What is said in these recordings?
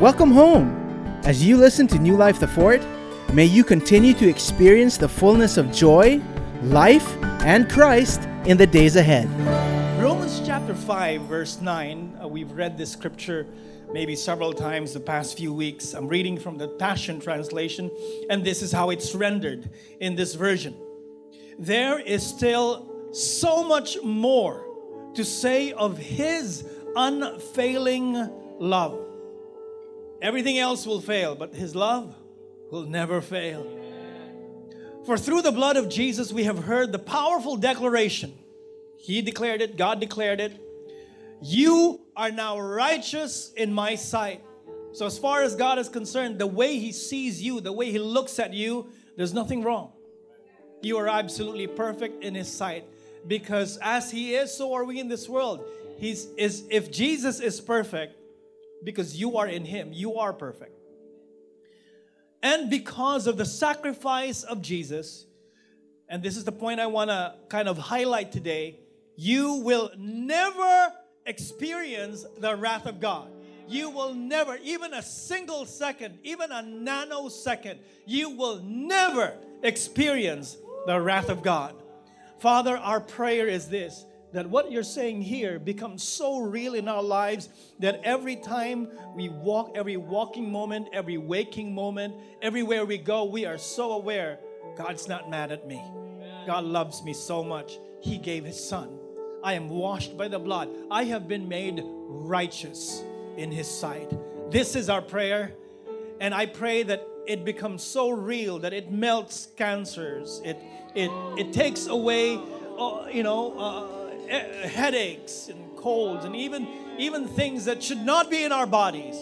Welcome home! As you listen to New Life The Fort, may you continue to experience the fullness of joy, life, and Christ in the days ahead. Romans chapter 5, verse 9, we've read this scripture maybe several times the past few weeks. I'm reading from the Passion Translation, and this is how it's rendered in this version. There is still so much more to say of His unfailing love. Everything else will fail, but His love will never fail. For through the blood of Jesus, we have heard the powerful declaration. He declared it, God declared it. You are now righteous in my sight. So as far as God is concerned, the way He sees you, the way He looks at you, there's nothing wrong. You are absolutely perfect in His sight. Because as He is, so are we in this world. If Jesus is perfect, because you are in Him, you are perfect. And because of the sacrifice of Jesus, and this is the point I want to kind of highlight today, you will never experience the wrath of God. You will never, even a single second, even a nanosecond, you will never experience the wrath of God. Father, our prayer is this, that what you're saying here becomes so real in our lives that every time we walk, every walking moment, every waking moment, everywhere we go, we are so aware, God's not mad at me. God loves me so much. He gave His Son. I am washed by the blood. I have been made righteous in His sight. This is our prayer, and I pray that it becomes so real that it melts cancers. It takes away, headaches and colds and even things that should not be in our bodies.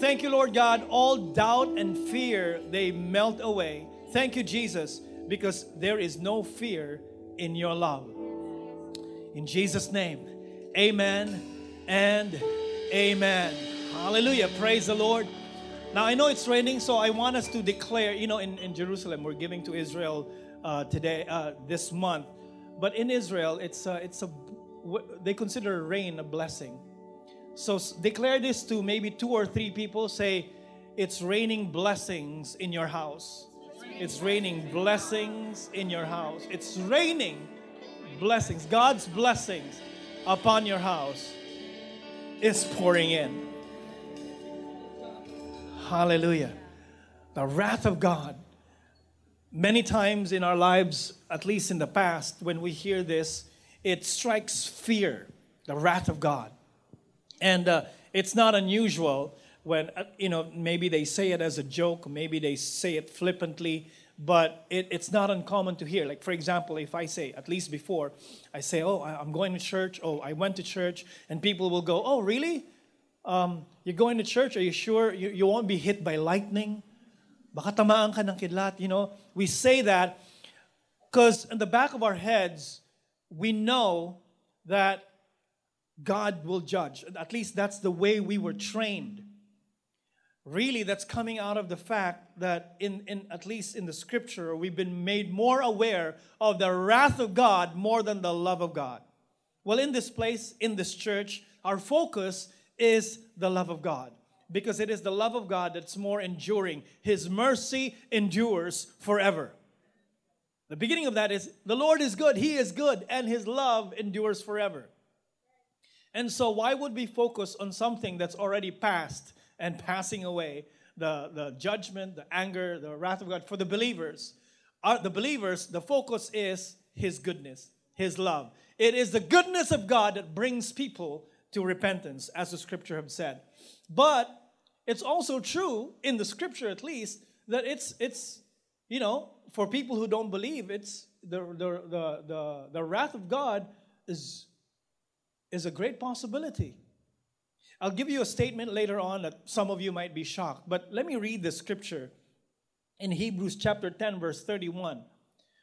Thank you, Lord God. All doubt and fear, they melt away. Thank you, Jesus, because there is no fear in your love. In Jesus' name, amen and amen. Hallelujah. Praise the Lord. Now, I know it's raining, so I want us to declare, in Jerusalem, we're giving to Israel today, this month. But in Israel, they consider rain a blessing. So declare this to maybe 2 or 3 people. Say, it's raining blessings in your house. It's raining blessings in your house. It's raining blessings. God's blessings upon your house is pouring in. Hallelujah. The wrath of God. Many times in our lives, at least in the past, when we hear this, it strikes fear, the wrath of God. And it's not unusual when, maybe they say it as a joke, maybe they say it flippantly, but it's not uncommon to hear. Like, for example, if I say, at least before, I say, oh, I'm going to church, oh, I went to church, and people will go, oh, really? You're going to church? Are you sure you won't be hit by lightning? Baka tamaan ka ng kidlat, We say that because in the back of our heads, we know that God will judge. At least that's the way we were trained. Really, that's coming out of the fact that at least in the scripture, we've been made more aware of the wrath of God more than the love of God. Well, in this place, in this church, our focus is the love of God. Because it is the love of God that's more enduring. His mercy endures forever. The beginning of that is, the Lord is good, He is good, and His love endures forever. And so why would we focus on something that's already past and passing away? The judgment, the anger, the wrath of God for the believers. The believers, the focus is His goodness, His love. It is the goodness of God that brings people to repentance, as the scripture have said. But it's also true in the scripture, at least, that it's for people who don't believe, it's the wrath of God is a great possibility. I'll give you a statement later on that some of you might be shocked, but let me read the scripture in Hebrews chapter 10, verse 31,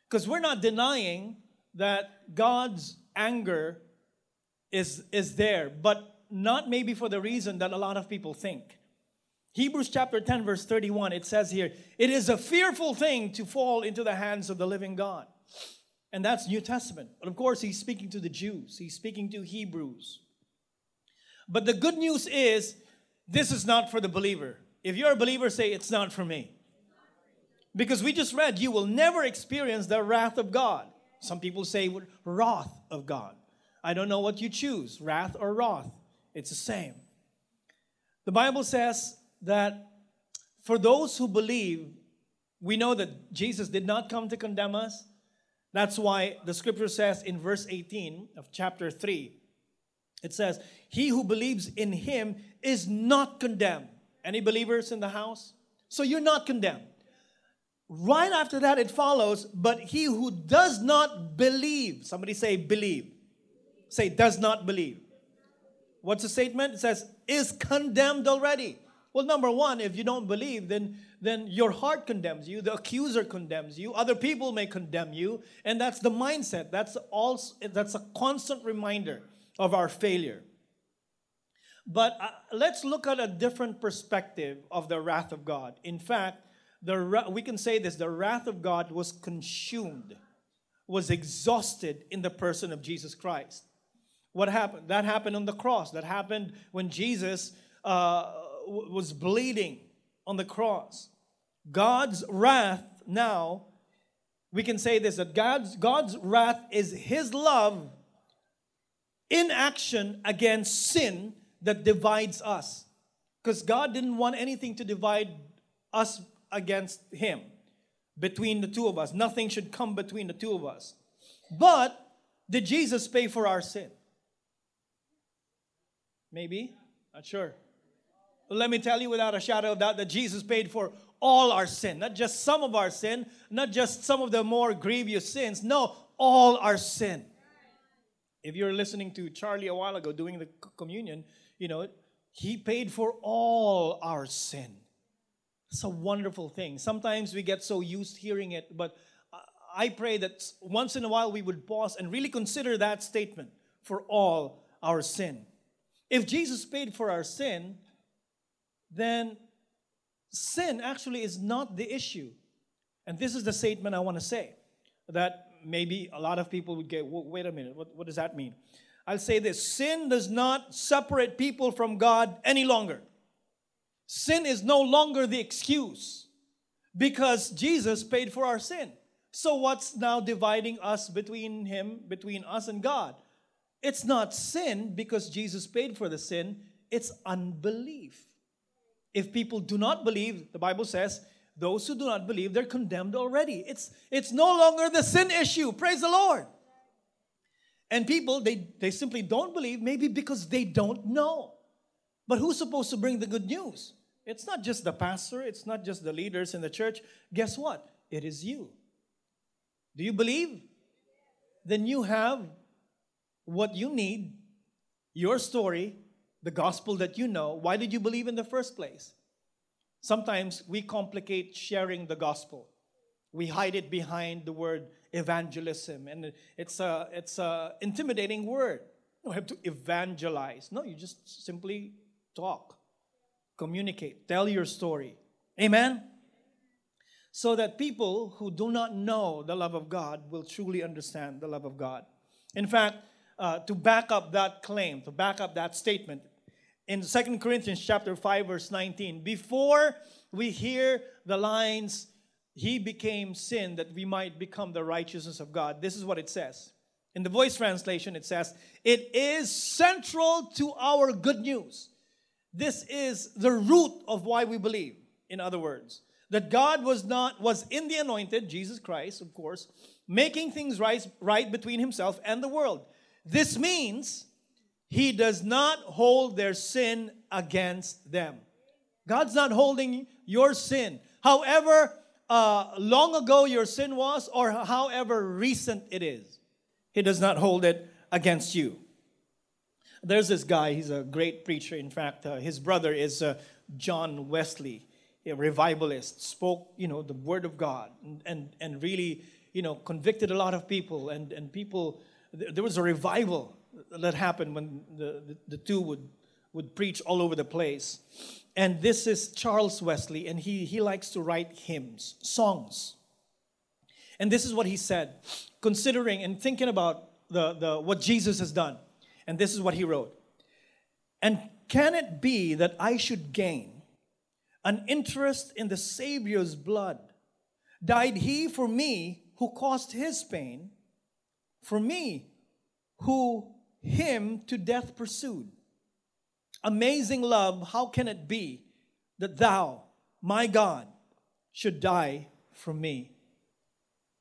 because we're not denying that God's anger is there, but not maybe for the reason that a lot of people think. Hebrews chapter 10, verse 31, it says here, it is a fearful thing to fall into the hands of the living God. And that's New Testament. But of course, he's speaking to the Jews. He's speaking to Hebrews. But the good news is This is not for the believer. If you're a believer, say, it's not for me. Because we just read, you will never experience the wrath of God. Some people say wrath of God. I don't know what you choose, wrath or wrath. It's the same. The Bible says that for those who believe, we know that Jesus did not come to condemn us. That's why the scripture says in verse 18 of chapter 3, it says, he who believes in him is not condemned. Any believers in the house? So you're not condemned. Right after that, it follows, but he who does not believe, somebody say believe. Say does not believe. What's the statement? It says, is condemned already. Well, number one, if you don't believe, then your heart condemns you. The accuser condemns you. Other people may condemn you. And that's the mindset. That's a constant reminder of our failure. But let's look at a different perspective of the wrath of God. In fact, we can say this, the wrath of God was consumed, was exhausted in the person of Jesus Christ. What happened? That happened on the cross. That happened when Jesus was bleeding on the cross. God's wrath now, we can say this, that God's wrath is his love in action against sin that divides us. Because God didn't want anything to divide us against him, between the two of us. Nothing should come between the two of us. But did Jesus pay for our sin? Maybe, not sure. Let me tell you without a shadow of doubt that Jesus paid for all our sin. Not just some of our sin. Not just some of the more grievous sins. No, all our sin. If you're listening to Charlie a while ago doing the communion, you know, he paid for all our sin. It's a wonderful thing. Sometimes we get so used hearing it, but I pray that once in a while we would pause and really consider that statement, for all our sin. If Jesus paid for our sin, then sin actually is not the issue. And this is the statement I want to say, that maybe a lot of people would get, wait a minute, what does that mean? I'll say this, sin does not separate people from God any longer. Sin is no longer the excuse because Jesus paid for our sin. So what's now dividing us between him, between us and God? It's not sin because Jesus paid for the sin. It's unbelief. If people do not believe, the Bible says, those who do not believe, they're condemned already. It's no longer the sin issue. Praise the Lord. And people, they simply don't believe, maybe because they don't know. But who's supposed to bring the good news? It's not just the pastor. It's not just the leaders in the church. Guess what? It is you. Do you believe? Then you have what you need, your story, the gospel that you know. Why did you believe in the first place? Sometimes we complicate sharing the gospel. We hide it behind the word evangelism. And it's a intimidating word. You have to evangelize. No, you just simply talk, communicate, tell your story. Amen? So that people who do not know the love of God will truly understand the love of God. In fact, to back up that claim, to back up that statement, in 2 Corinthians chapter 5, verse 19, before we hear the lines, he became sin that we might become the righteousness of God. This is what it says. In the Voice translation, it says, it is central to our good news. This is the root of why we believe. In other words, that God was in the anointed, Jesus Christ, of course, making things right between himself and the world. This means he does not hold their sin against them. God's not holding your sin. However long ago your sin was or however recent it is, he does not hold it against you. There's this guy, he's a great preacher. In fact, his brother is John Wesley, a revivalist, spoke, you know, the word of God and really, you know, convicted a lot of people and people. There was a revival that happened when the two would preach all over the place. And this is Charles Wesley, and he likes to write hymns, songs. And this is what he said, considering and thinking about what Jesus has done. And this is what he wrote. And can it be that I should gain an interest in the Savior's blood? Died he for me who caused his pain, for me who him to death pursued? Amazing love, how can it be that thou, my God, should die for me?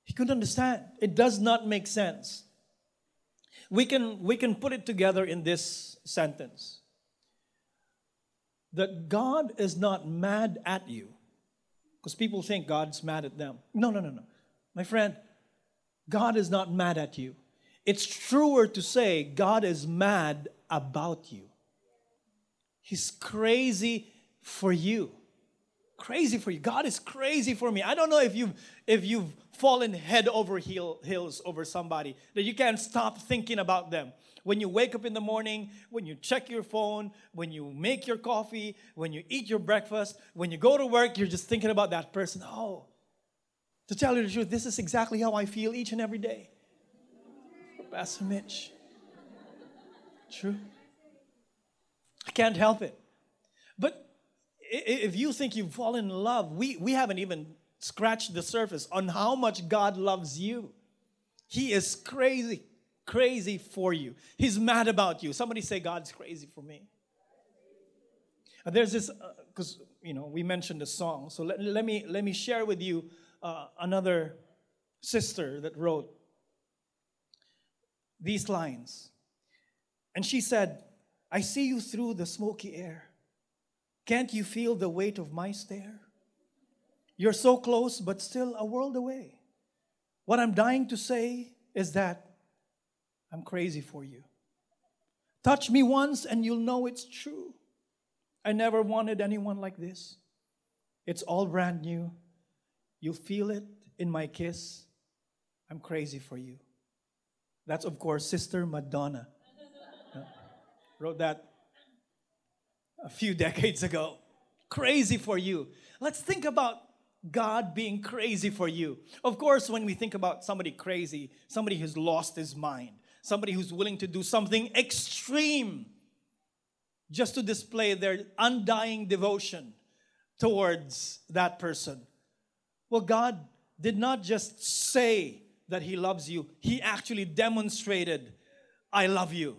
He couldn't understand. It does not make sense. We can put it together in this sentence. That God is not mad at you. Because people think God's mad at them. No. My friend, God is not mad at you. It's truer to say God is mad about you. He's crazy for you. Crazy for you. God is crazy for me. I don't know if you've fallen head over heels over somebody that you can't stop thinking about them. When you wake up in the morning, when you check your phone, when you make your coffee, when you eat your breakfast, when you go to work, you're just thinking about that person. Oh, to tell you the truth, this is exactly how I feel each and every day. Pastor Mitch. True. I can't help it. But if you think you've fallen in love, we haven't even scratched the surface on how much God loves you. He is crazy for you. He's mad about you. Somebody say, God's crazy for me. There's this, because, we mentioned a song. So let me share with you another sister that wrote these lines. And she said, I see you through the smoky air. Can't you feel the weight of my stare? You're so close, but still a world away. What I'm dying to say is that I'm crazy for you. Touch me once and you'll know it's true. I never wanted anyone like this. It's all brand new. You'll feel it in my kiss. I'm crazy for you. That's, of course, Sister Madonna. Wrote that a few decades ago. Crazy for you. Let's think about God being crazy for you. Of course, when we think about somebody crazy, somebody who's lost his mind, somebody who's willing to do something extreme just to display their undying devotion towards that person. Well, God did not just say that He loves you. He actually demonstrated, I love you.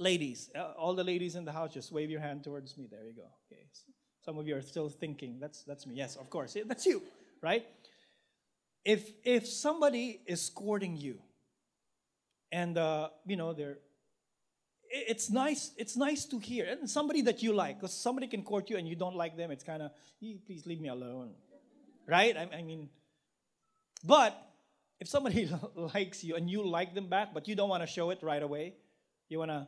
Ladies, all the ladies in the house, just wave your hand towards me. There you go. Okay. Some of you are still thinking, that's me. Yes, of course. That's you, right? If somebody is courting you, and it's nice to hear. And somebody that you like, because somebody can court you and you don't like them. It's kind of, please leave me alone, right? I mean, but if somebody likes you and you like them back, but you don't want to show it right away, you want to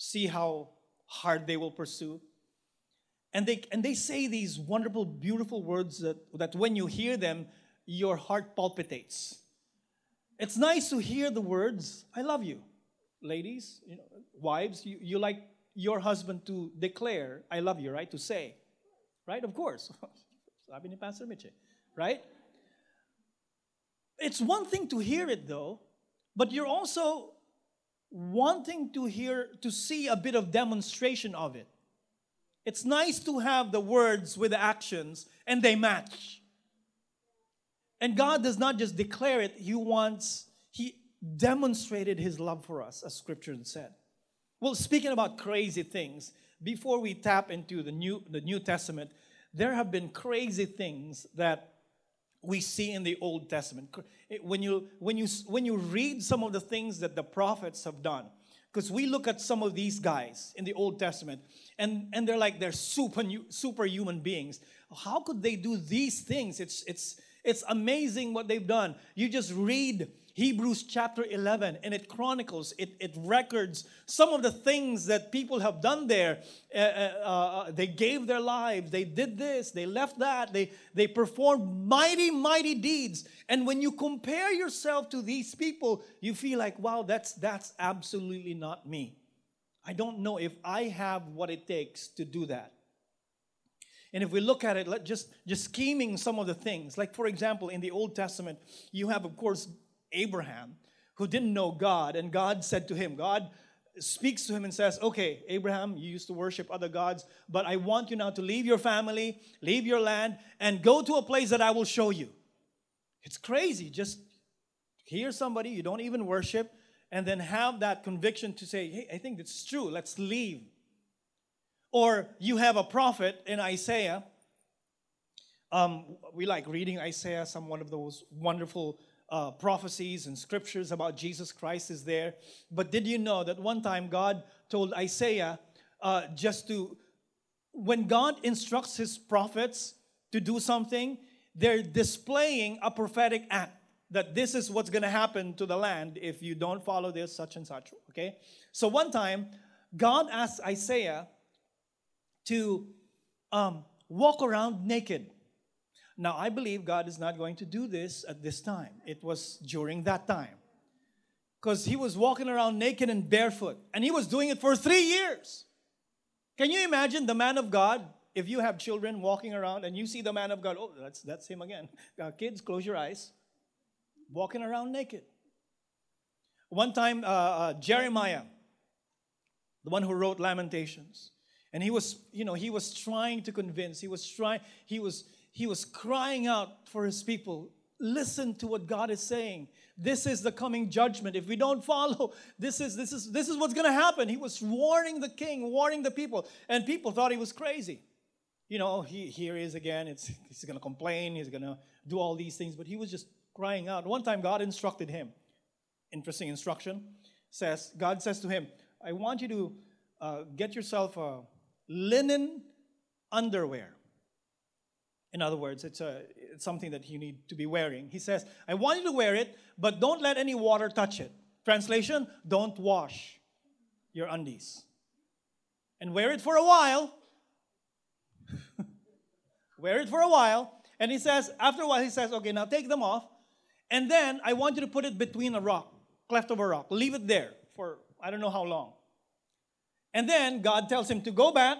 see how hard they will pursue. And they say these wonderful, beautiful words that when you hear them, your heart palpitates. It's nice to hear the words, I love you. Ladies, wives, you like your husband to declare, I love you, right? To say, right? Of course. Sabi ni Pastor Mitch, right? It's one thing to hear it, though, but you're also wanting to see a bit of demonstration of it. It's nice to have the words with the actions, and they match. And God does not just declare it, He demonstrated His love for us, as Scripture said. Well, speaking about crazy things, before we tap into the New Testament, there have been crazy things that we see in the Old Testament. When you read some of the things that the prophets have done, because we look at some of these guys in the Old Testament, and they're like they're superhuman beings. How could they do these things? It's amazing what they've done. You just read Hebrews chapter 11, and it chronicles, it records some of the things that people have done there. They gave their lives, they did this, they left that, they performed mighty, mighty deeds. And when you compare yourself to these people, you feel like, wow, that's absolutely not me. I don't know if I have what it takes to do that. And if we look at it, just scheming some of the things. Like, for example, in the Old Testament, you have, of course, Abraham, who didn't know God, and God said to him, God speaks to him and says, okay, Abraham, you used to worship other gods, but I want you now to leave your family, leave your land, and go to a place that I will show you. It's crazy. Just hear somebody you don't even worship and then have that conviction to say, hey, I think it's true. Let's leave. Or you have a prophet in Isaiah. We like reading Isaiah. Some one of those wonderful prophecies and scriptures about Jesus Christ is there. But did you know that one time God told Isaiah when God instructs his prophets to do something, they're displaying a prophetic act that this is what's going to happen to the land if you don't follow this, such and such. Okay? So one time, God asked Isaiah to walk around naked. Now, I believe God is not going to do this at this time. It was during that time. Because he was walking around naked and barefoot. And he was doing it for 3 years. Can you imagine the man of God? If you have children walking around and you see the man of God, oh, that's him again. Now, kids, close your eyes. Walking around naked. One time, Jeremiah, the one who wrote Lamentations, and he was trying to convince. He was crying out for his people. Listen to what God is saying. This is the coming judgment. If we don't follow, this is what's going to happen. He was warning the king, warning the people, and people thought he was crazy. You know, here he is again. He's going to complain. He's going to do all these things, but he was just crying out. One time God instructed him. Interesting instruction. God says to him, I want you to get yourself a linen underwear. In other words, it's something that you need to be wearing. He says, I want you to wear it, but don't let any water touch it. Translation, don't wash your undies. And wear it for a while. Wear it for a while. And he says, after a while, he says, okay, now take them off. And then I want you to put it between a rock, cleft of a rock. Leave it there for I don't know how long. And then God tells him to go back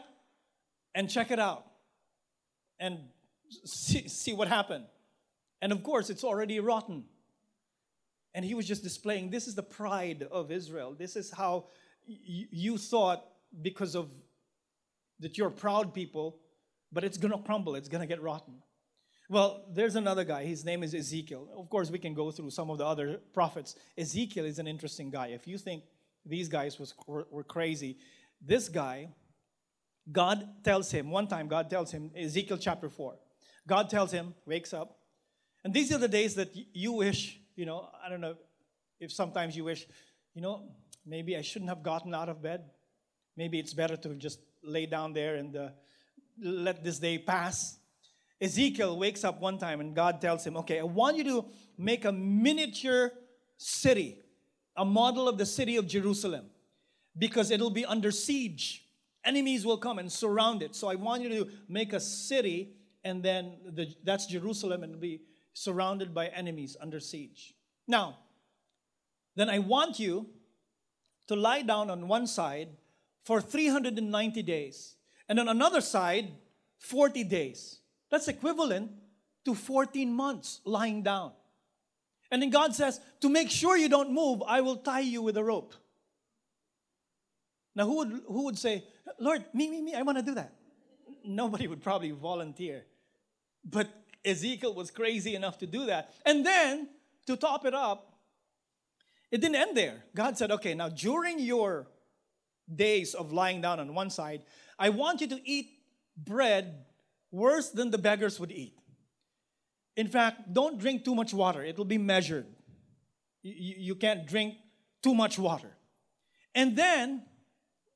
and check it out and see what happened. And of course, it's already rotten. And he was just displaying, this is the pride of Israel. This is how you thought because of that you're proud people, but it's going to crumble. It's going to get rotten. Well, there's another guy. His name is Ezekiel. Of course, we can go through some of the other prophets. Ezekiel is an interesting guy. If you think these guys were crazy, this guy, God tells him, Ezekiel chapter 4, God tells him, wakes up. And these are the days that you wish, I don't know if sometimes you wish, maybe I shouldn't have gotten out of bed. Maybe it's better to just lay down there and let this day pass. Ezekiel wakes up one time and God tells him, okay, I want you to make a miniature city, a model of the city of Jerusalem, because it'll be under siege. Enemies will come and surround it. So I want you to make a city, and then that's Jerusalem, and it'll be surrounded by enemies under siege. Now, then I want you to lie down on one side for 390 days, and on another side, 40 days. That's equivalent to 14 months lying down. And then God says, to make sure you don't move, I will tie you with a rope. Now, who would say, Lord, me, I want to do that? Nobody would probably volunteer. But Ezekiel was crazy enough to do that. And then, to top it up, it didn't end there. God said, okay, now during your days of lying down on one side, I want you to eat bread worse than the beggars would eat. In fact, don't drink too much water. It will be measured. You can't drink too much water. And then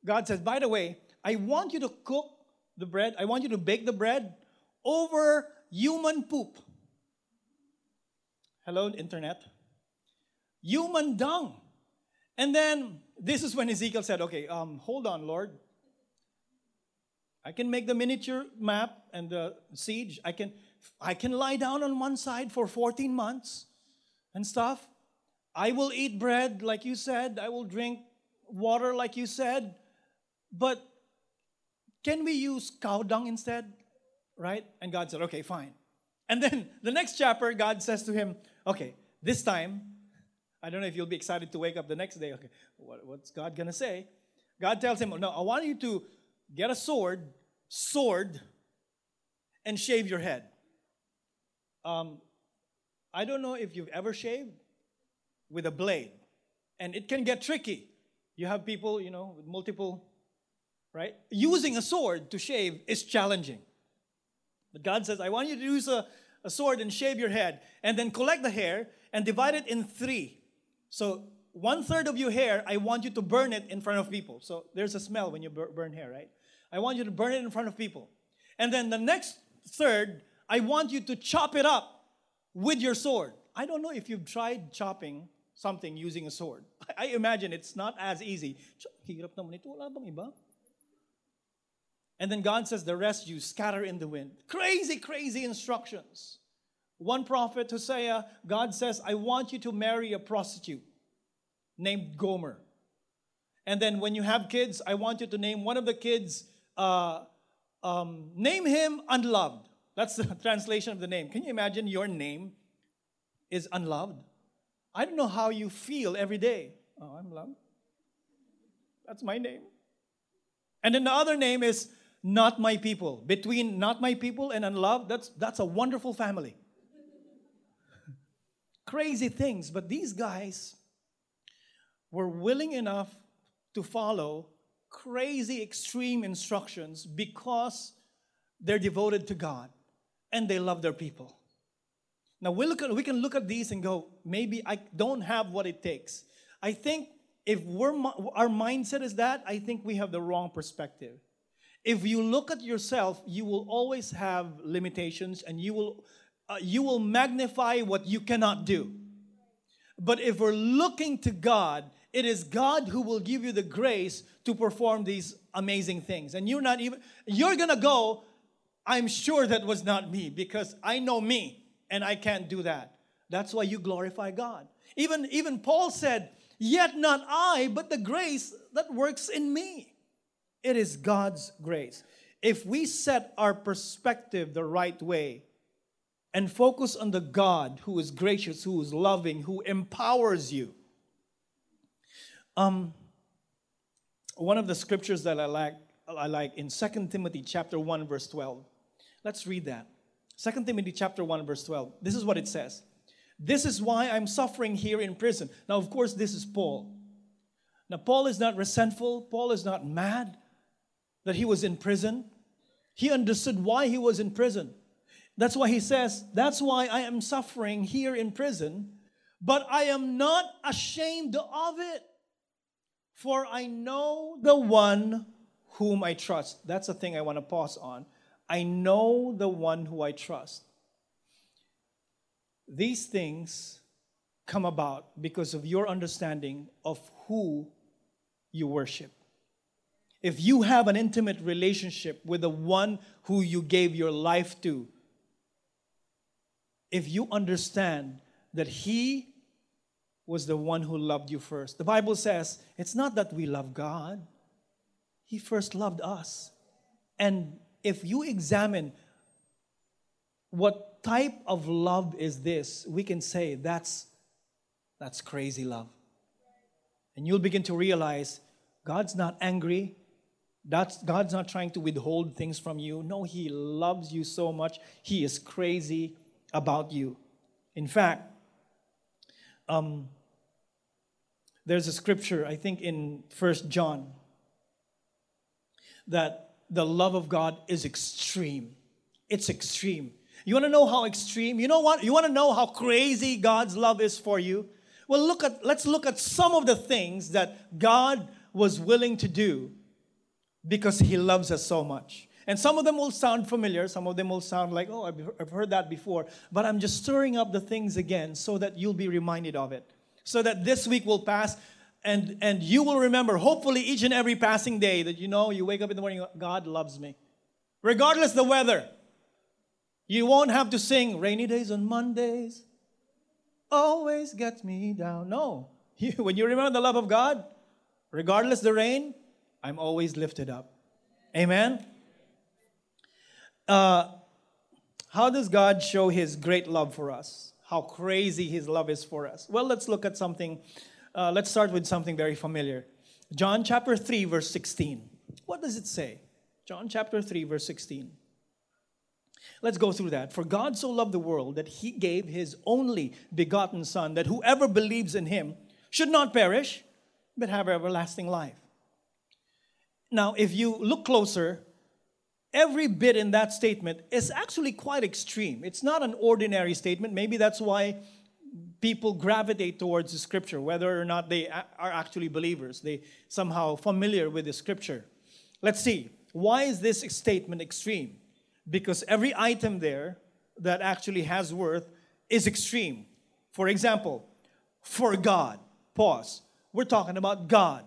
God says, by the way, I want you to cook the bread. I want you to bake the bread over human poop. Hello, internet. Human dung. And then this is when Ezekiel said, okay, hold on, Lord. I can make the miniature map and the siege. I can lie down on one side for 14 months and stuff. I will eat bread like you said. I will drink water like you said. But can we use cow dung instead? Right? And God said, okay, fine. And then the next chapter, God says to him, okay, this time, I don't know if you'll be excited to wake up the next day. Okay, what's God going to say? God tells him, no, I want you to get a sword, and shave your head. I don't know if you've ever shaved with a blade. And it can get tricky. You have people, you know, with multiple, right? Using a sword to shave is challenging. But God says, I want you to use a sword and shave your head. And then collect the hair and divide it in three. So 1/3 of your hair, I want you to burn it in front of people. So there's a smell when you burn hair, right? I want you to burn it in front of people. And then the next third, I want you to chop it up with your sword. I don't know if you've tried chopping something using a sword. I imagine it's not as easy. And then God says, the rest you scatter in the wind. Crazy, crazy instructions. One prophet, Hosea, God says, I want you to marry a prostitute named Gomer. And then when you have kids, I want you to name one of the kids, name him Unloved. That's the translation of the name. Can you imagine your name is Unloved? I don't know how you feel every day. Oh, I'm loved. That's my name. And then the other name is Not My People. Between Not My People and Unloved, that's a wonderful family. Crazy things, but these guys were willing enough to follow crazy, extreme instructions because they're devoted to God and they love their people. Now, we can look at these and go, maybe I don't have what it takes. I think if our mindset is that, I think we have the wrong perspective. If you look at yourself, you will always have limitations and you will magnify what you cannot do. But if we're looking to God, it is God who will give you the grace to perform these amazing things. And you're going to go, I'm sure that was not me because I know me. And I can't do that. That's why you glorify God. Even Paul said, yet not I, but the grace that works in me. It is God's grace. If we set our perspective the right way and focus on the God who is gracious, who is loving, who empowers you. One of the scriptures that I like in 2 Timothy chapter 1, verse 12. Let's read that. 2 Timothy chapter 1, verse 12. This is what it says. This is why I'm suffering here in prison. Now, of course, this is Paul. Now, Paul is not resentful. Paul is not mad that he was in prison. He understood why he was in prison. That's why he says, that's why I am suffering here in prison, but I am not ashamed of it, for I know the one whom I trust. That's the thing I want to pause on. I know the one who I trust. These things come about because of your understanding of who you worship. If you have an intimate relationship with the one who you gave your life to, if you understand that he was the one who loved you first. The Bible says, it's not that we love God. He first loved us. And if you examine what type of love is this, we can say that's crazy love. And you'll begin to realize God's not angry. God's not trying to withhold things from you. No, He loves you so much. He is crazy about you. In fact, there's a scripture, I think in 1 John, that the love of God is extreme. It's extreme. You want to know how extreme? You know what? You want to know how crazy God's love is for you? Well, let's look at some of the things that God was willing to do because He loves us so much. And some of them will sound familiar. Some of them will sound like, oh, I've heard that before. But I'm just stirring up the things again so that you'll be reminded of it. So that this week will pass. And you will remember, hopefully, each and every passing day that, you know, you wake up in the morning, God loves me. Regardless of the weather, you won't have to sing, rainy days on Mondays always gets me down. No. When you remember the love of God, regardless the rain, I'm always lifted up. Amen? How does God show His great love for us? How crazy His love is for us? Well, let's look at something. Let's start with something very familiar. John chapter 3, verse 16. What does it say? John chapter 3, verse 16. Let's go through that. For God so loved the world that he gave his only begotten Son, that whoever believes in him should not perish, but have everlasting life. Now, if you look closer, every bit in that statement is actually quite extreme. It's not an ordinary statement. Maybe that's why people gravitate towards the Scripture, whether or not they are actually believers. They somehow familiar with the Scripture. Let's see. Why is this statement extreme? Because every item there that actually has worth is extreme. For example, for God. Pause. We're talking about God.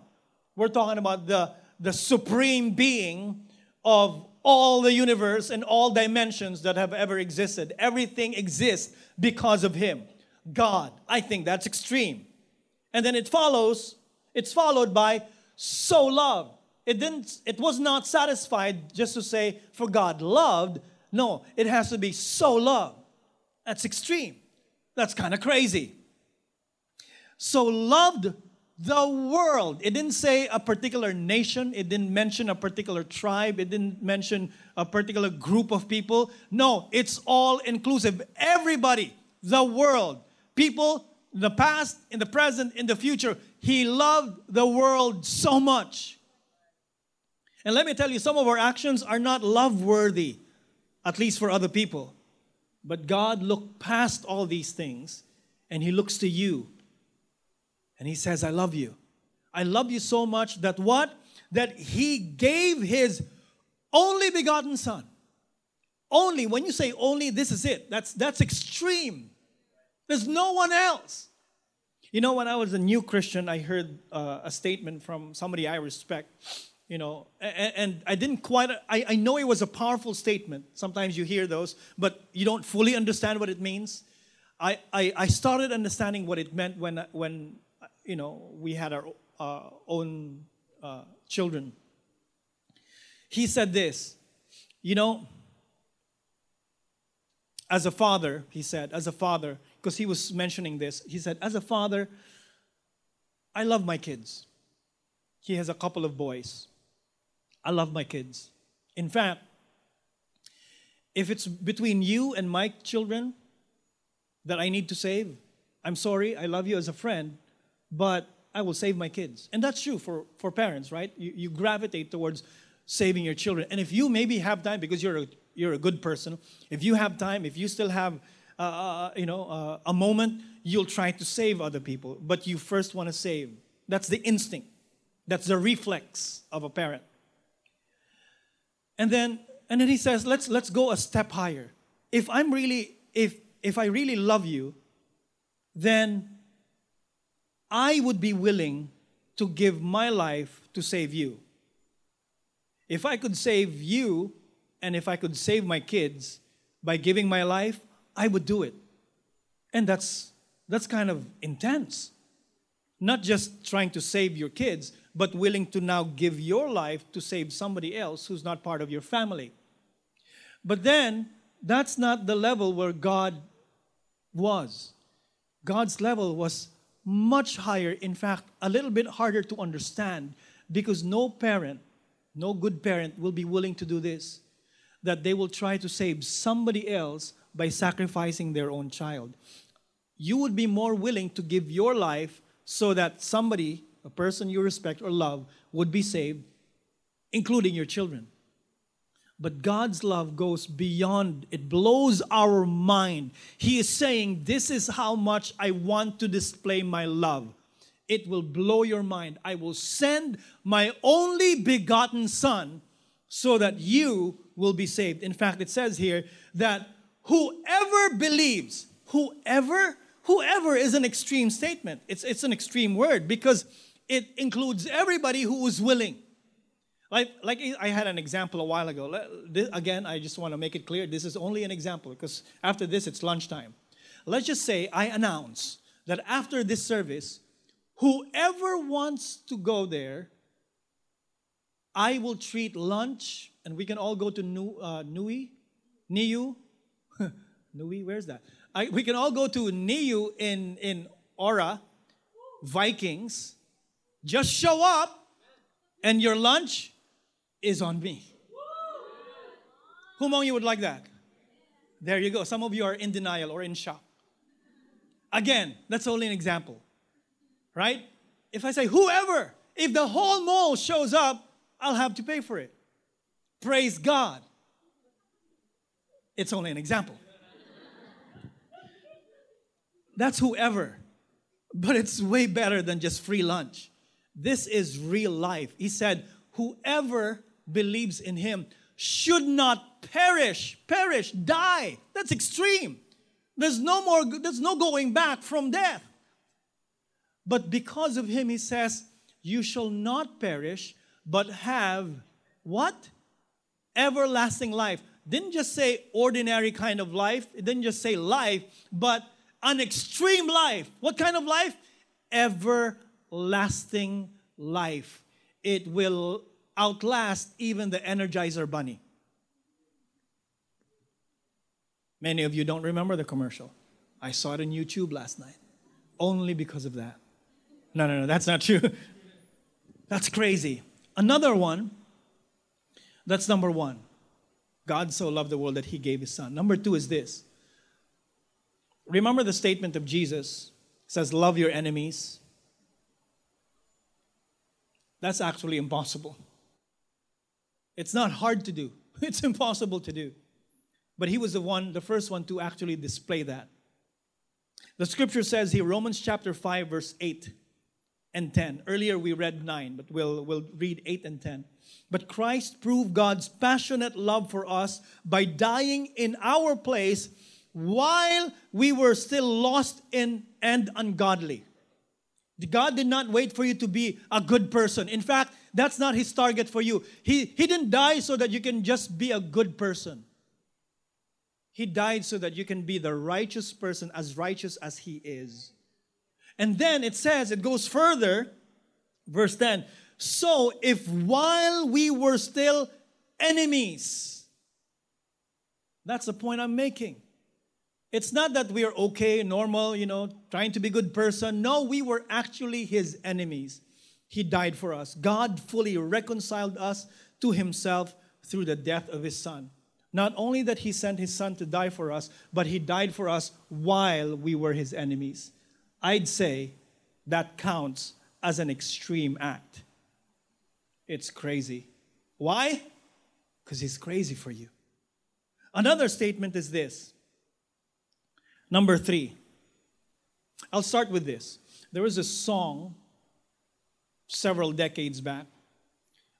We're talking about the supreme being of all the universe and all dimensions that have ever existed. Everything exists because of him. God. I think that's extreme. And then it follows, it's followed by so loved. It was not satisfied just to say, for God loved. No, it has to be so loved. That's extreme. That's kind of crazy. So loved the world. It didn't say a particular nation. It didn't mention a particular tribe. It didn't mention a particular group of people. No, it's all inclusive. Everybody, the world, people, in the past, in the present, in the future. He loved the world so much. And let me tell you, some of our actions are not love-worthy, at least for other people. But God looked past all these things, and he looks to you, and he says, I love you. I love you so much that what? That he gave his only begotten Son. Only, when you say only, this is it. That's extreme. There's no one else. You know, when I was a new Christian, I heard a statement from somebody I respect. You know, and I didn't quite, I know it was a powerful statement. Sometimes you hear those, but you don't fully understand what it means. I started understanding what it meant when you know, we had our own children. He said this, you know, as a father, he said, as a father, because he was mentioning this, he said, as a father, I love my kids. He has a couple of boys. I love my kids. In fact, if it's between you and my children that I need to save, I'm sorry, I love you as a friend, but I will save my kids. And that's true for parents, right? You gravitate towards saving your children. And if you maybe have time, because you're a good person, if you have time, if you still have a moment, you'll try to save other people. But you first want to save. That's the instinct. That's the reflex of a parent. And then he says, let's go a step higher. If I really love you, then I would be willing to give my life to save you. If I could save you, and if I could save my kids by giving my life, I would do it. And that's kind of intense. Not just trying to save your kids, but willing to now give your life to save somebody else who's not part of your family. But then, that's not the level where God was. God's level was much higher, in fact, a little bit harder to understand, because no parent, no good parent will be willing to do this, that they will try to save somebody else by sacrificing their own child. You would be more willing to give your life so that somebody, a person you respect or love, would be saved, including your children. But God's love goes beyond. It blows our mind. He is saying, this is how much I want to display my love. It will blow your mind. I will send my only begotten Son so that you will be saved. In fact, it says here that whoever believes, whoever is an extreme statement. It's an extreme word because it includes everybody who is willing. Like I had an example a while ago. Again, I just want to make it clear. This is only an example because after this, it's lunchtime. Let's just say I announce that after this service, whoever wants to go there, I will treat lunch, and we can all go to Niu. Nui, where's that? We can all go to Niu in Ora, Vikings. Just show up, and your lunch is on me. Who among you would like that? There you go. Some of you are in denial or in shock. Again, that's only an example, right? If I say, whoever, if the whole mall shows up, I'll have to pay for it. Praise God. It's only an example. That's whoever. But it's way better than just free lunch. This is real life. He said, whoever believes in him should not perish, die. That's extreme. There's no going back from death. But because of him, he says, you shall not perish, but have what? Everlasting life. Didn't just say ordinary kind of life. It didn't just say life, but an extreme life. What kind of life? Everlasting life. It will outlast even the Energizer Bunny. Many of you don't remember the commercial. I saw it on YouTube last night. Only because of that. No, that's not true. That's crazy. Another one, that's number one. God so loved the world that he gave his son. Number two is this. Remember the statement of Jesus. It says, love your enemies. That's actually impossible. It's not hard to do. It's impossible to do. But he was the first one to actually display that. The scripture says here, Romans chapter 5, verse 8 and 10. Earlier we read 9, but we'll read 8 and 10. But Christ proved God's passionate love for us by dying in our place while we were still lost in and ungodly. God did not wait for you to be a good person. In fact, that's not his target for you. He didn't die so that you can just be a good person. He died so that you can be the righteous person, as righteous as he is. And then it says, it goes further, verse 10. So if while we were still enemies, that's the point I'm making. It's not that we are okay, normal, trying to be a good person. No, we were actually his enemies. He died for us. God fully reconciled us to himself through the death of his son. Not only that he sent his son to die for us, but he died for us while we were his enemies. I'd say that counts as an extreme act. It's crazy. Why? Because he's crazy for you. Another statement is this. Number 3. I'll start with this. There was a song several decades back.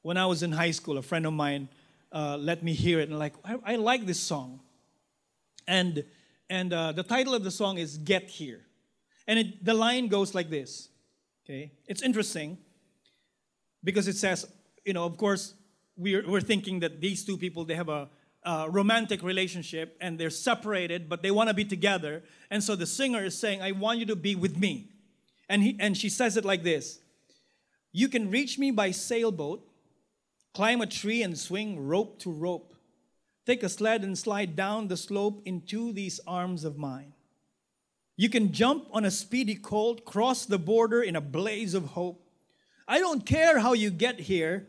When I was in high school, a friend of mine let me hear it. And I like this song. And the title of the song is Get Here. And the line goes like this. Okay, it's interesting because it says, of course, we're thinking that these two people, they have a romantic relationship and they're separated, but they want to be together. And so the singer is saying, I want you to be with me. And she says it like this. You can reach me by sailboat. Climb a tree and swing rope to rope. Take a sled and slide down the slope into these arms of mine. You can jump on a speedy colt, cross the border in a blaze of hope. I don't care how you get here,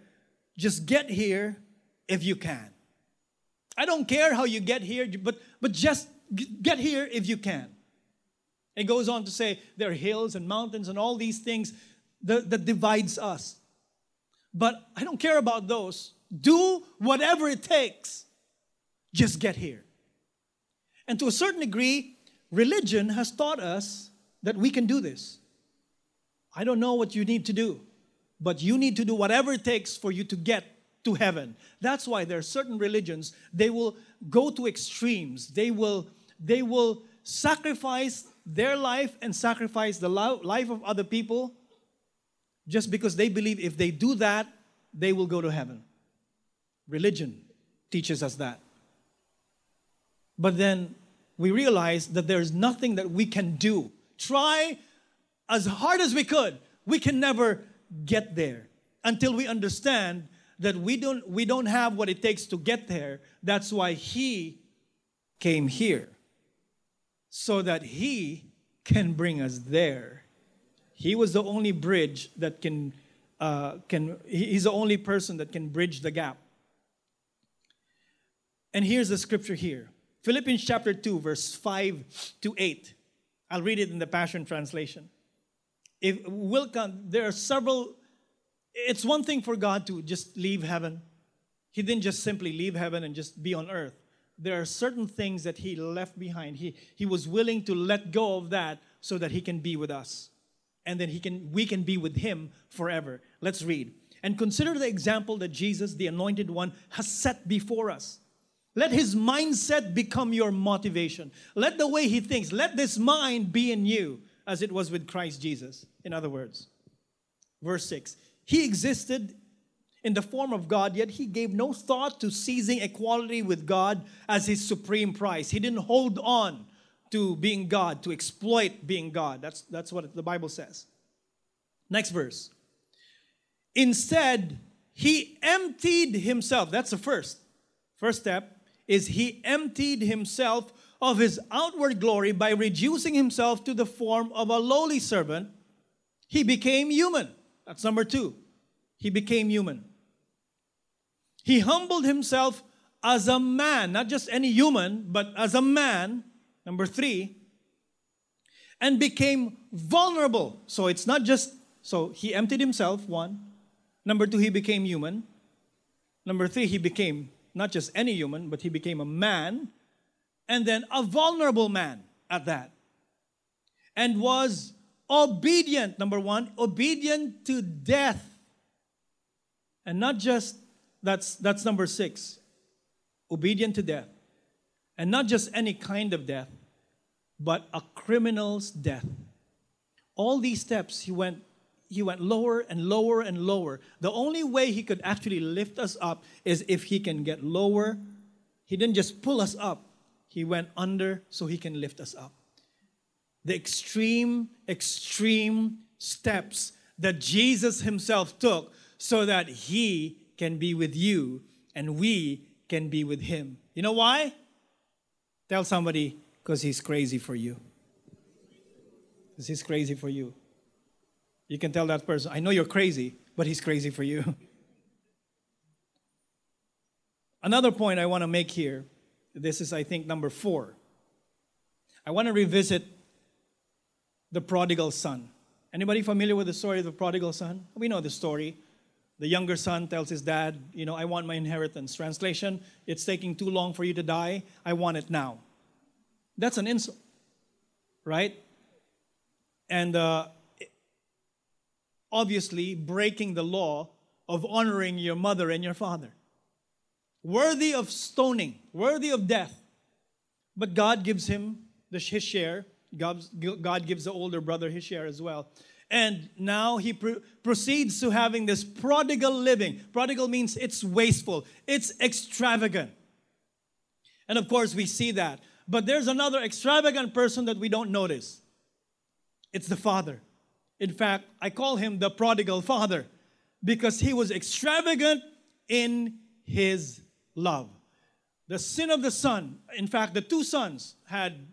just get here if you can. I don't care how you get here, but just get here if you can. It goes on to say there are hills and mountains and all these things that divides us. But I don't care about those. Do whatever it takes. Just get here. And to a certain degree, religion has taught us that we can do this. I don't know what you need to do, but you need to do whatever it takes for you to get to heaven. That's why there are certain religions, they will go to extremes. They will sacrifice their life and sacrifice the life of other people. Just because they believe if they do that, they will go to heaven. Religion teaches us that. But then we realize that there's nothing that we can do. Try as hard as we could. We can never get there until we understand that we don't have what it takes to get there. That's why he came here, so that he can bring us there. He was the only bridge that can he's the only person that can bridge the gap. And here's the scripture here. Philippians chapter 2, verse 5 to 8. I'll read it in the Passion Translation. There are several. It's one thing for God to just leave heaven. He didn't just simply leave heaven and just be on earth. There are certain things that he left behind. He was willing to let go of that so that he can be with us. And then we can be with him forever. Let's read. And consider the example that Jesus, the Anointed One, has set before us. Let his mindset become your motivation. Let the way he thinks, let this mind be in you as it was with Christ Jesus. In other words, verse 6, he existed in the form of God, yet he gave no thought to seizing equality with God as his supreme prize. He didn't hold on to being God, to exploit being God. That's what the Bible says. Next verse. Instead, he emptied himself. That's the first. First step is he emptied himself of his outward glory by reducing himself to the form of a lowly servant. He became human. That's number two. He became human. He humbled himself as a man, not just any human, but as a man, number three, and became vulnerable. So he emptied himself, one. Number two, he became human. Number three, he became not just any human, but he became a man, and then a vulnerable man at that, and was obedient, number one, obedient to death. And not just, that's number six, obedient to death. And not just any kind of death, but a criminal's death. All these steps, he went lower and lower and lower. The only way he could actually lift us up is if he can get lower. He didn't just pull us up. He went under so he can lift us up. The extreme steps that Jesus himself took so that he can be with you and we can be with him. You know why? Tell somebody, because he's crazy for you. Because he's crazy for you. You can tell that person, I know you're crazy, but he's crazy for you. Another point I want to make here, this is, I think, number four. I want to revisit the prodigal son. Anybody familiar with the story of the prodigal son? We know the story. The younger son tells his dad, I want my inheritance. Translation, it's taking too long for you to die. I want it now. That's an insult, right? And obviously breaking the law of honoring your mother and your father. Worthy of stoning, worthy of death. But God gives him his share. God gives the older brother his share as well. And now he proceeds to having this prodigal living. Prodigal means it's wasteful. It's extravagant. And of course, we see that. But there's another extravagant person that we don't notice. It's the father. In fact, I call him the prodigal father because he was extravagant in his love. The sin of the son, in fact, the two sons had,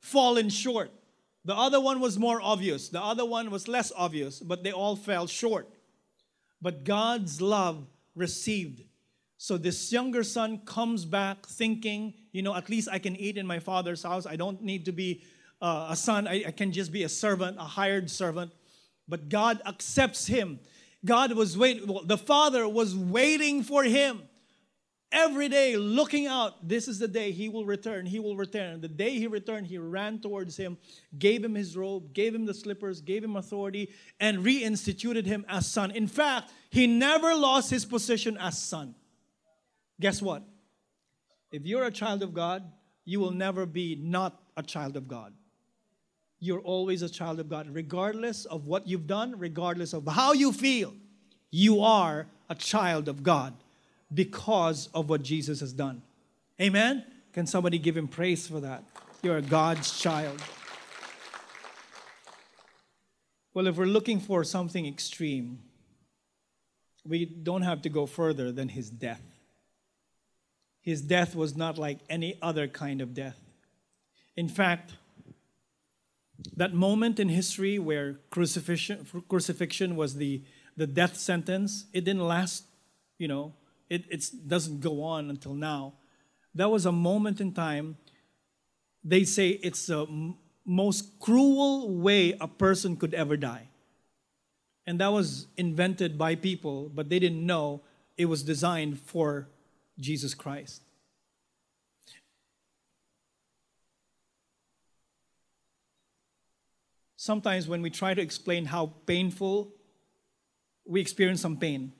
fallen short. The other one was more obvious. The other one was less obvious, but they all fell short. But God's love received. So this younger son comes back thinking, at least I can eat in my father's house. I don't need to be a son. I can just be a servant, a hired servant. But God accepts him. The father was waiting for him. Every day looking out, this is the day he will return. He will return. The day he returned, he ran towards him, gave him his robe, gave him the slippers, gave him authority, and reinstituted him as son. In fact, he never lost his position as son. Guess what? If you're a child of God, you will never be not a child of God. You're always a child of God. Regardless of what you've done, regardless of how you feel, you are a child of God. Because of what Jesus has done. Amen? Can somebody give him praise for that? You're a God's child. Well, if we're looking for something extreme, we don't have to go further than his death. His death was not like any other kind of death. In fact, that moment in history where crucifixion was the the death sentence, it didn't last, you know, it doesn't go on until now. That was a moment in time. They say it's the most cruel way a person could ever die. And that was invented by people, but they didn't know it was designed for Jesus Christ. Sometimes when we try to explain how painful, we experience some pain.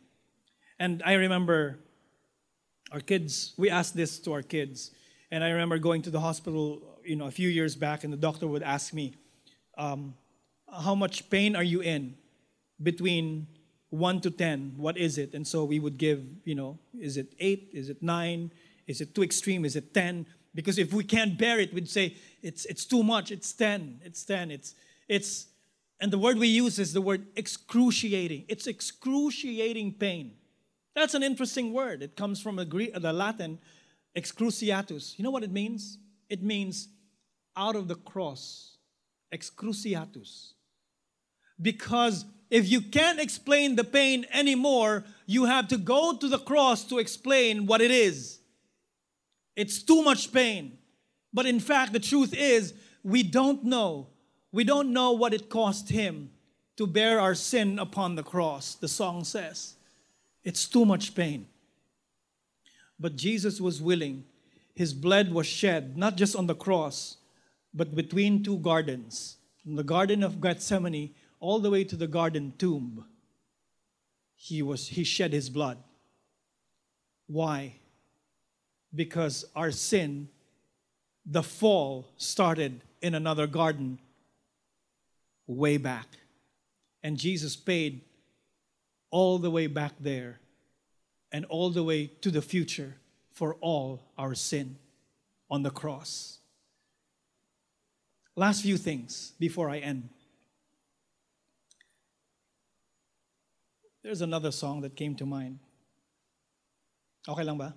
And I remember our kids, we asked this to our kids. And I remember going to the hospital, you know, a few years back, and the doctor would ask me, how much pain are you in? Between 1 to 10, what is it? And so we would give, you know, is it 8? Is it 9? Is it too extreme? Is it 10? Because if we can't bear it, we'd say, it's too much, it's 10, it's 10, it's, and the word we use is the word excruciating. It's excruciating pain. That's an interesting word. It comes from the Latin, excruciatus. You know what it means? It means out of the cross, excruciatus. Because if you can't explain the pain anymore, you have to go to the cross to explain what it is. It's too much pain. But in fact, the truth is, we don't know. We don't know what it cost him to bear our sin upon the cross. The song says, it's too much pain. But Jesus was willing. His blood was shed, not just on the cross, but between two gardens. From the Garden of Gethsemane all the way to the garden tomb, he shed his blood. Why? Because our sin, the fall, started in another garden way back. And Jesus paid all the way back there and all the way to the future for all our sin on the cross. Last few things before I end. There's another song that came to mind. Okay lang ba?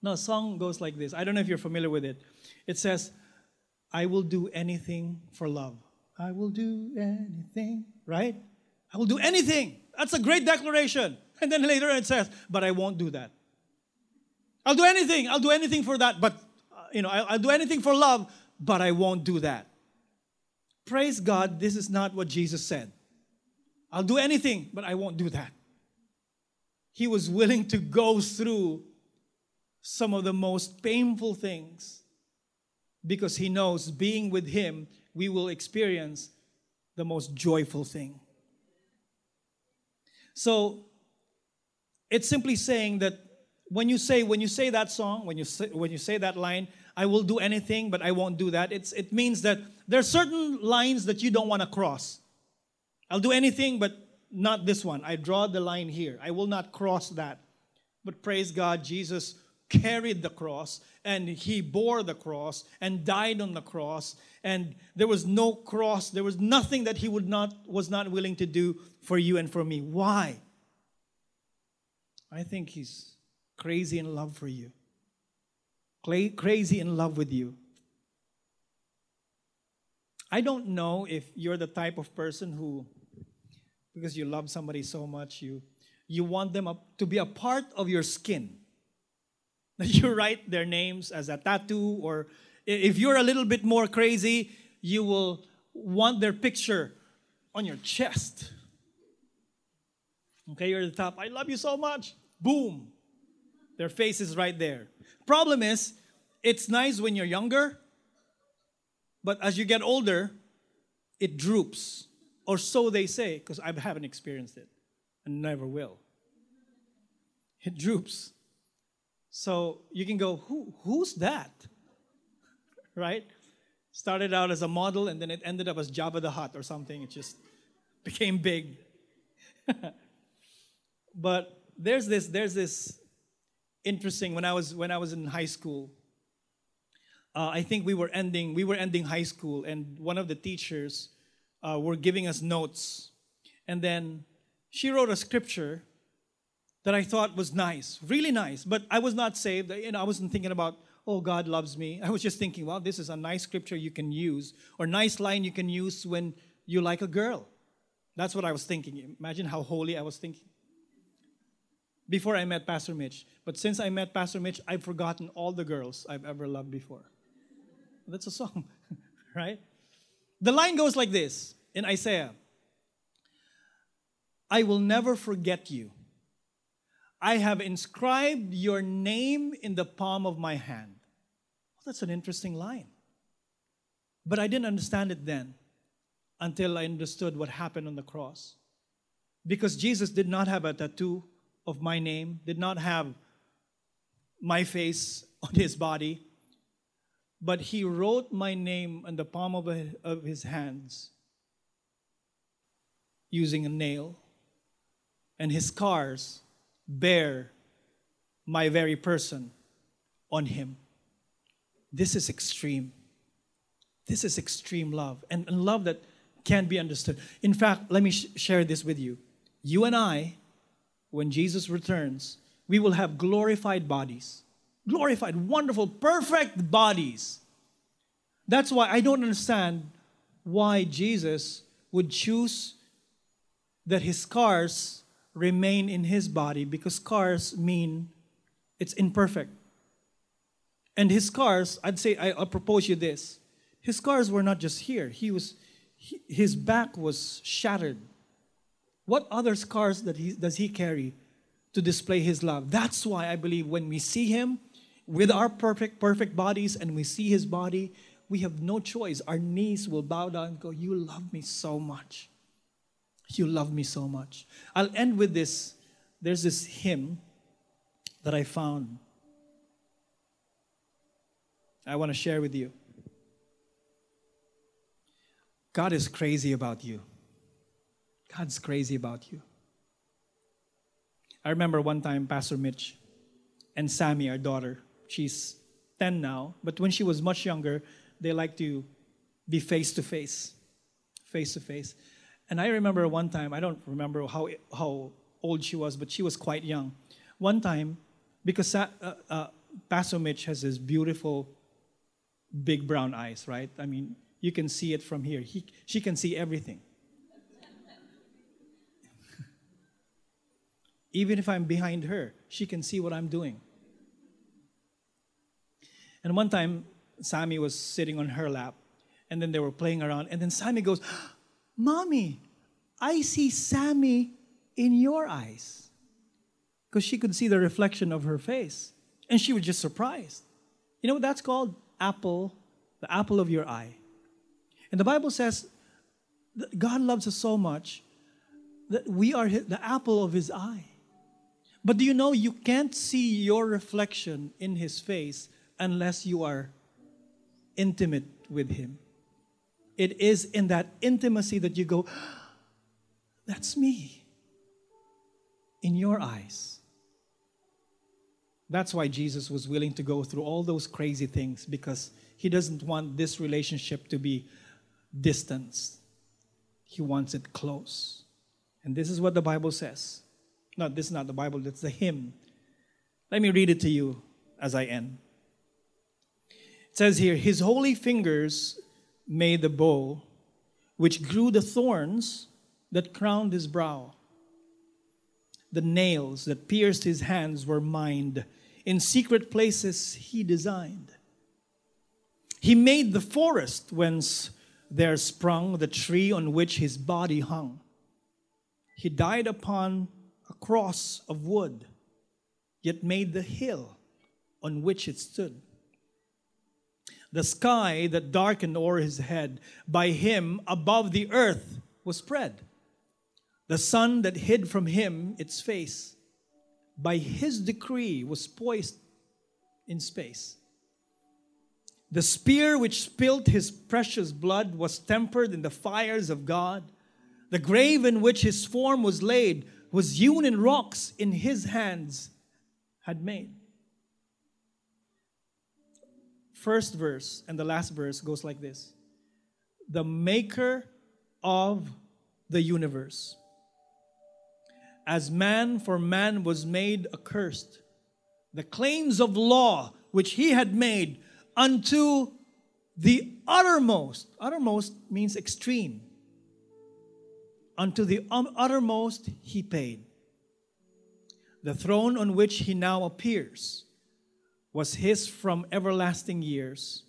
No, song goes like this. I don't know if you're familiar with it. It says, I will do anything for love. I will do anything, right? I will do anything. That's a great declaration. And then later it says, but I won't do that. I'll do anything. I'll do anything for that. But, you know, I'll do anything for love, but I won't do that. Praise God, this is not what Jesus said. I'll do anything, but I won't do that. He was willing to go through some of the most painful things because he knows being with him, we will experience the most joyful thing. So, it's simply saying that when you say that song, when you say that line, I will do anything, but I won't do that. It means that there are certain lines that you don't want to cross. I'll do anything, but not this one. I draw the line here. I will not cross that. But praise God, Jesus carried the cross, and he bore the cross, and died on the cross, and there was no cross. There was nothing that he was not willing to do for you and for me. Why? I think he's crazy in love for you. Crazy in love with you. I don't know if you're the type of person who, because you love somebody so much, you want them to be a part of your skin. You write their names as a tattoo, or if you're a little bit more crazy, you will want their picture on your chest. Okay, you're at the top. I love you so much. Boom. Their face is right there. Problem is, it's nice when you're younger, but as you get older, it droops. Or so they say, because I haven't experienced it and never will. It droops. So you can go, who's that? Right? Started out as a model and then it ended up as Jabba the Hutt or something. It just became big. But there's this interesting, when I was in high school, I think we were ending high school, and one of the teachers were giving us notes, and then she wrote a scripture that I thought was nice, really nice. But I was not saved. You know, I wasn't thinking about, oh, God loves me. I was just thinking, wow, this is a nice scripture you can use, or nice line you can use when you like a girl, That's what I was thinking. Imagine how holy I was thinking before I met Pastor Mitch. But since I met Pastor Mitch, I've forgotten all the girls I've ever loved before. That's a song, right? The line goes like this in Isaiah. I will never forget you. I have inscribed your name in the palm of my hand. Well, that's an interesting line. But I didn't understand it then until I understood what happened on the cross. Because Jesus did not have a tattoo of my name, did not have my face on his body, but he wrote my name on the palm of his hands using a nail, and his scars bear my very person on him. This is extreme. This is extreme love, and love that can't be understood. In fact, let me share this with you. You and I, when Jesus returns, we will have glorified bodies. Glorified, wonderful, perfect bodies. That's why I don't understand why Jesus would choose that his scars remain in his body, because scars mean it's imperfect. And his scars, I'd say, I'll propose you this. His scars were not just here. His back was shattered. What other scars does he carry to display his love? That's why I believe when we see him with our perfect bodies and we see his body, we have no choice. Our knees will bow down and go, you love me so much. You love me so much. I'll end with this. There's this hymn that I found. I want to share with you. God is crazy about you. God's crazy about you. I remember one time Pastor Mitch and Sammy, our daughter, she's 10 now, but when she was much younger, they liked to be face to face. And I remember one time, I don't remember how old she was, but she was quite young. One time, because Pastor Mitch has his beautiful big brown eyes, right? I mean, you can see it from here. She can see everything. Even if I'm behind her, she can see what I'm doing. And one time, Sammy was sitting on her lap, and then they were playing around, and then Sammy goes, Mommy, I see Sammy in your eyes. Because she could see the reflection of her face. And she was just surprised. You know what that's called? Apple, the apple of your eye. And the Bible says that God loves us so much that we are the apple of his eye. But do you know you can't see your reflection in his face unless you are intimate with him? It is in that intimacy that you go, that's me in your eyes. That's why Jesus was willing to go through all those crazy things, because he doesn't want this relationship to be distanced. He wants it close. And this is what the Bible says. No, this is not the Bible, it's the hymn. Let me read it to you as I end. It says here, his holy fingers made the bow which grew the thorns that crowned his brow. The nails that pierced his hands were mined. In secret places he designed. He made the forest whence there sprung the tree on which his body hung. He died upon a cross of wood, yet made the hill on which it stood. The sky that darkened o'er his head, by him above the earth was spread. The sun that hid from him its face, by his decree was poised in space. The spear which spilt his precious blood was tempered in the fires of God. The grave in which his form was laid was hewn in rocks in his hands had made. First verse and the last verse goes like this. The maker of the universe. As man for man was made accursed. The claims of law which he had made unto the uttermost. Uttermost means extreme. Unto the uttermost he paid. The throne on which he now appears was his from everlasting years,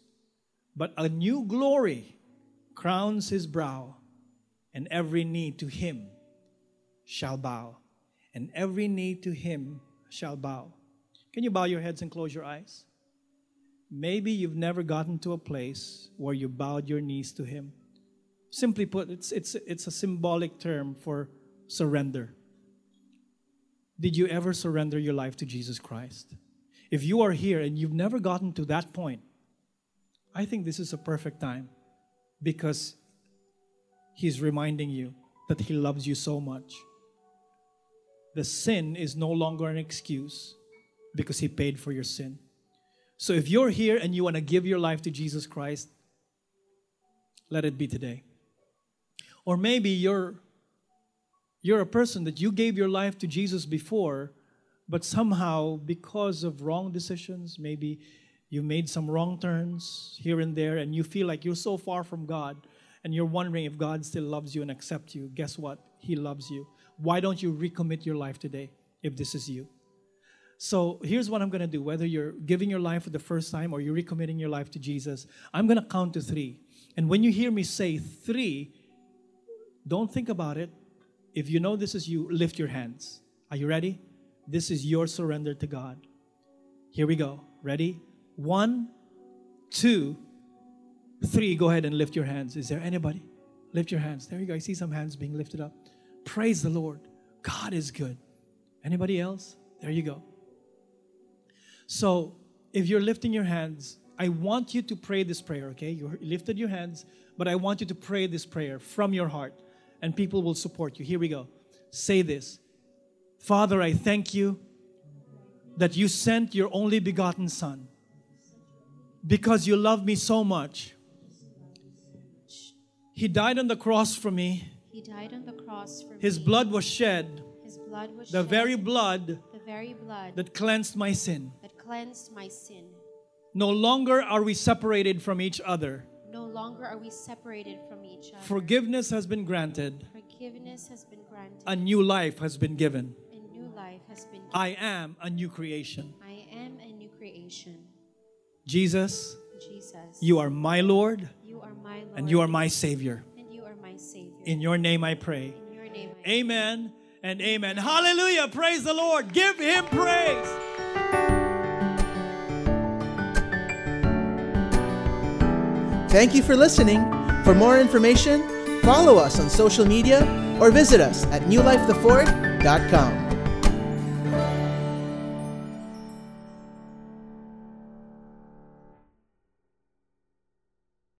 but a new glory crowns his brow, and every knee to him shall bow. And every knee to him shall bow. Can you bow your heads and close your eyes? Maybe you've never gotten to a place where you bowed your knees to him. Simply put, it's a symbolic term for surrender. Did you ever surrender your life to Jesus Christ? If you are here and you've never gotten to that point, I think this is a perfect time, because he's reminding you that he loves you so much. The sin is no longer an excuse, because he paid for your sin. So if you're here and you want to give your life to Jesus Christ, let it be today. Or maybe you're a person that you gave your life to Jesus before, but somehow because of wrong decisions, maybe you made some wrong turns here and there, and you feel like you're so far from God, and you're wondering if God still loves you and accepts you. Guess what? He loves you. Why don't you recommit your life today if this is you? So here's what I'm going to do. Whether you're giving your life for the first time or you're recommitting your life to Jesus, I'm going to count to three. And when you hear me say three, don't think about it. If you know this is you, lift your hands. Are you ready? This is your surrender to God. Here we go. Ready? 1, 2, 3. Go ahead and lift your hands. Is there anybody? Lift your hands. There you go. I see some hands being lifted up. Praise the Lord. God is good. Anybody else? There you go. So if you're lifting your hands, I want you to pray this prayer, okay? You lifted your hands, but I want you to pray this prayer from your heart, and people will support you. Here we go. Say this. Father, I thank you that you sent your only begotten Son, because you love me so much. He died on the cross for me. He died on the cross for me. His blood was shed. His blood was shed. The very blood that cleansed my sin. No longer are we separated from each other. Forgiveness has been granted. A new life has been given. I am a new creation. Jesus, you are my Lord, and you are my Savior. In your name I pray. Amen and amen. Hallelujah. Praise the Lord. Give him praise. Thank you for listening. For more information, follow us on social media or visit us at newlifethefort.com.